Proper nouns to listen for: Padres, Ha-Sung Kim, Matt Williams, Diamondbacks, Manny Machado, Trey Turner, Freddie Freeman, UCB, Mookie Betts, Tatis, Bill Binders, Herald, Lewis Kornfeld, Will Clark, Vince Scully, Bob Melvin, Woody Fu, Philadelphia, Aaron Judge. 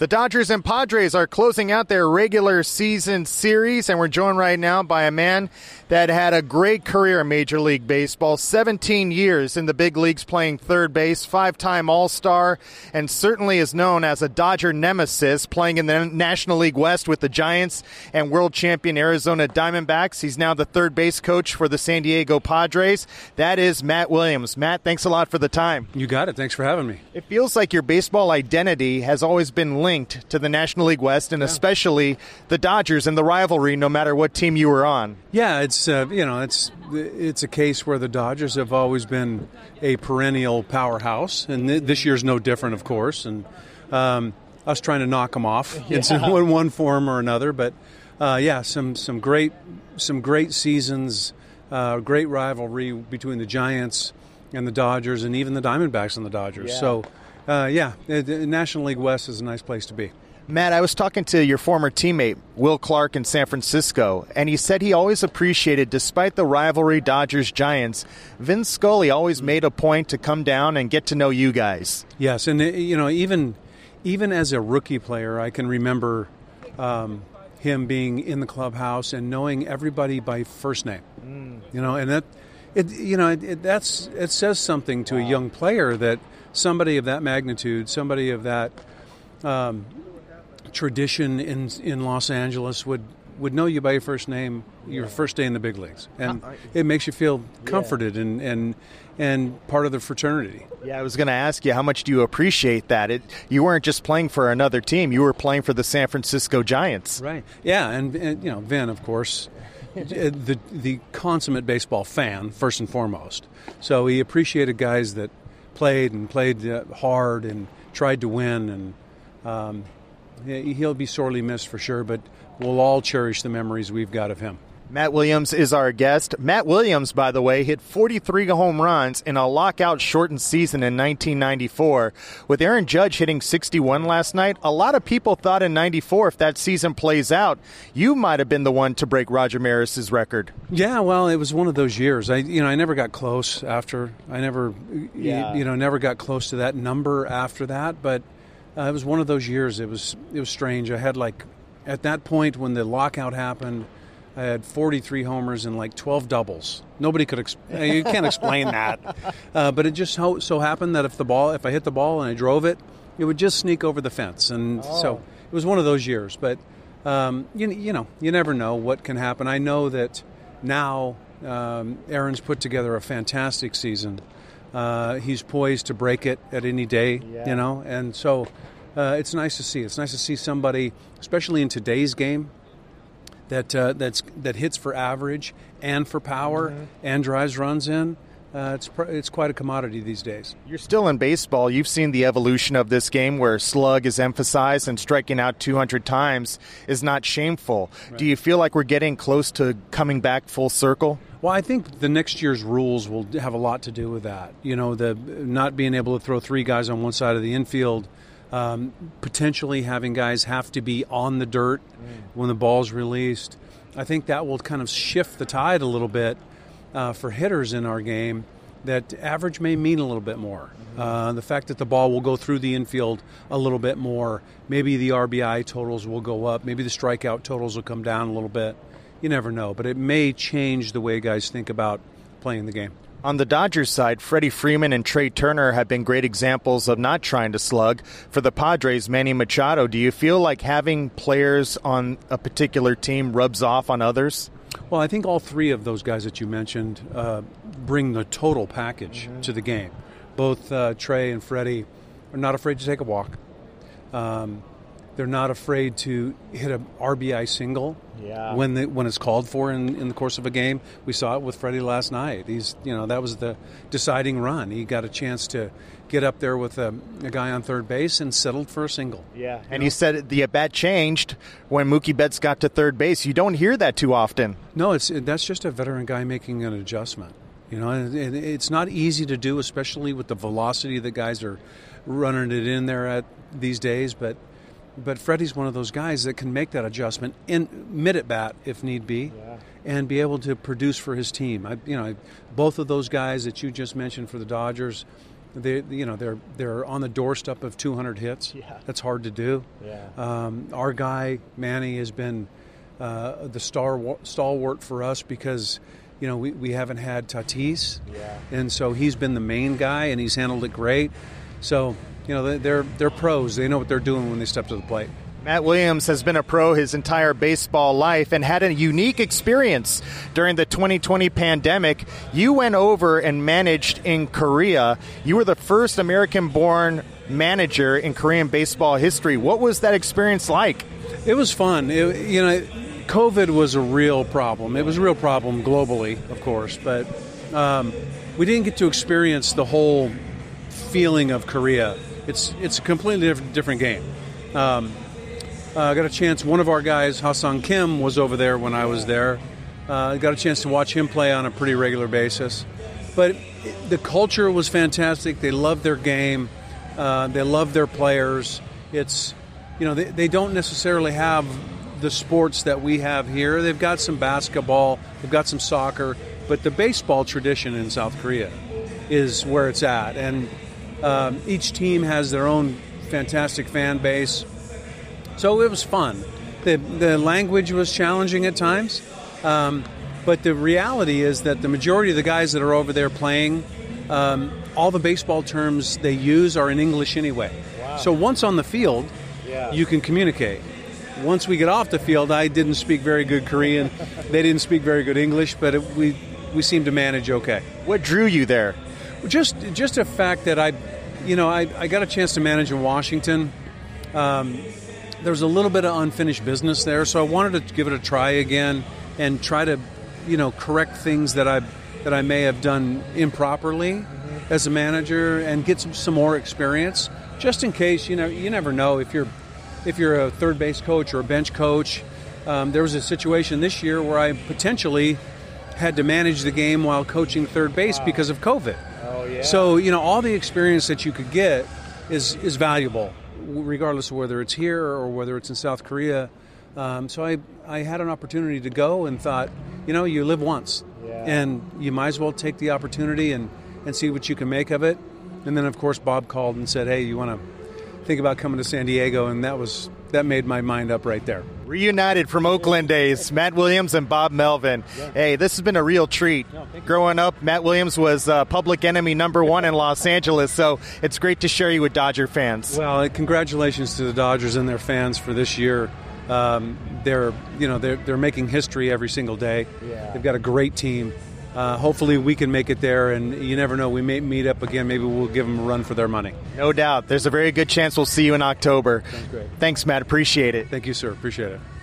The Dodgers and Padres are closing out their regular season series, and we're joined right now by a man that had a great career in Major League Baseball, 17 years in the big leagues playing third base, five-time All-Star, and certainly is known as a Dodger nemesis, playing in the National League West with the Giants and world champion Arizona Diamondbacks. He's now the third base coach for the San Diego Padres. That is Matt Williams. Matt, thanks a lot for the time. You got it. Thanks for having me. It feels like your baseball identity has always been linked to the National League West, and especially the Dodgers and the rivalry, no matter what team you were on. Yeah, it's a case where the Dodgers have always been a perennial powerhouse, and this year's no different, of course. And us trying to knock them off in one form or another. But some great seasons, great rivalry between the Giants and the Dodgers, and even the Diamondbacks and the Dodgers. Yeah. So. The National League West is a nice place to be. Matt, I was talking to your former teammate, Will Clark, in San Francisco, and he said he always appreciated, despite the rivalry Dodgers-Giants, Vince Scully always made a point to come down and get to know you guys. Yes, and even as a rookie player, I can remember him being in the clubhouse and knowing everybody by first name. It says something to a young player that somebody of that magnitude, somebody of that tradition in Los Angeles would know you by your first name, your first day in the big leagues. And it makes you feel comforted and part of the fraternity. Yeah, I was going to ask you, how much do you appreciate that? You weren't just playing for another team. You were playing for the San Francisco Giants. Right. Yeah, and Vin, of course, the consummate baseball fan, first and foremost. So he appreciated guys that played hard and tried to win, and he'll be sorely missed for sure, but we'll all cherish the memories we've got of him. Matt Williams is our guest. Matt Williams, by the way, hit 43 home runs in a lockout-shortened season in 1994. With Aaron Judge hitting 61 last night, a lot of people thought in 94, if that season plays out, you might have been the one to break Roger Maris's record. Yeah, well, it was one of those years. I never got close after. I never, never got close to that number after that. But it was one of those years. It was strange. I had at that point when the lockout happened, I had 43 homers and 12 doubles. Nobody could you can't explain that. But it just so happened that if I hit the ball and I drove it, it would just sneak over the fence. And so it was one of those years. But you never know what can happen. I know that now Aaron's put together a fantastic season. He's poised to break it at any day. Yeah. And so it's nice to see. It's nice to see somebody, especially in today's game, that hits for average and for power and drives runs in. It's quite a commodity these days. You're still in baseball. You've seen the evolution of this game where slug is emphasized and striking out 200 times is not shameful. Right. Do you feel like we're getting close to coming back full circle? Well, I think the next year's rules will have a lot to do with that. The not being able to throw three guys on one side of the infield, potentially having guys have to be on the dirt when the ball's released. I think that will kind of shift the tide a little bit for hitters in our game, that average may mean a little bit more. The fact that the ball will go through the infield a little bit more, maybe the RBI totals will go up, maybe the strikeout totals will come down a little bit. You never know, but it may change the way guys think about playing the game. On the Dodgers side, Freddie Freeman and Trey Turner have been great examples of not trying to slug. For the Padres, Manny Machado, do you feel like having players on a particular team rubs off on others? Well, I think all three of those guys that you mentioned bring the total package to the game. Both Trey and Freddie are not afraid to take a walk. They're not afraid to hit an RBI single when it's called for in the course of a game. We saw it with Freddie last night. That was the deciding run. He got a chance to get up there with a guy on third base and settled for a single. Yeah, and he said the at-bat changed when Mookie Betts got to third base. You don't hear that too often. No, that's just a veteran guy making an adjustment. It's not easy to do, especially with the velocity that guys are running it in there at these days, But Freddie's one of those guys that can make that adjustment in mid-at-bat if need be and be able to produce for his team. Both of those guys that you just mentioned for the Dodgers They're on the doorstep of 200 hits. Yeah. That's hard to do. Yeah. Our guy Manny has been the stalwart for us because we haven't had Tatis. Yeah. And so he's been the main guy and he's handled it great. So they're pros. They know what they're doing when they step to the plate. Matt Williams has been a pro his entire baseball life and had a unique experience during the 2020 pandemic. You went over and managed in Korea. You were the first American-born manager in Korean baseball history. What was that experience like? It was fun. COVID was a real problem. It was a real problem globally, of course, but we didn't get to experience the whole feeling of Korea. It's a completely different game. I got a chance. One of our guys, Ha-Sung Kim, was over there when I was there. I got a chance to watch him play on a pretty regular basis. But the culture was fantastic. They love their game. They love their players. It's, they don't necessarily have the sports that we have here. They've got some basketball. They've got some soccer. But the baseball tradition in South Korea is where it's at. And each team has their own fantastic fan base. So it was fun. The language was challenging at times, but the reality is that the majority of the guys that are over there playing, all the baseball terms they use are in English anyway. Wow. So once on the field, you can communicate. Once we get off the field, I didn't speak very good Korean. They didn't speak very good English, but we seemed to manage okay. What drew you there? Just the fact that I got a chance to manage in Washington. There's a little bit of unfinished business there, so I wanted to give it a try again and try to, correct things that I may have done improperly as a manager and get some more experience. Just in case, you never know if you're a third base coach or a bench coach. There was a situation this year where I potentially had to manage the game while coaching third base because of COVID. Oh yeah. So all the experience that you could get is valuable, regardless of whether it's here or whether it's in South Korea. So I had an opportunity to go and thought, you live once. Yeah. And you might as well take the opportunity and see what you can make of it. And then, of course, Bob called and said, hey, you want to think about coming to San Diego? And that made my mind up right there. Reunited from Oakland days, Matt Williams and Bob Melvin. Yeah. Hey, this has been a real treat. Growing up, Matt Williams was public enemy number one in Los Angeles, so it's great to share you with Dodger fans. Well, congratulations to the Dodgers and their fans for this year. They're making history every single day. Yeah. They've got a great team. Hopefully we can make it there, and you never know, we may meet up again. Maybe we'll give them a run for their money. No doubt. There's a very good chance we'll see you in October. Sounds great. Thanks, Matt. Appreciate it. Thank you, sir. Appreciate it.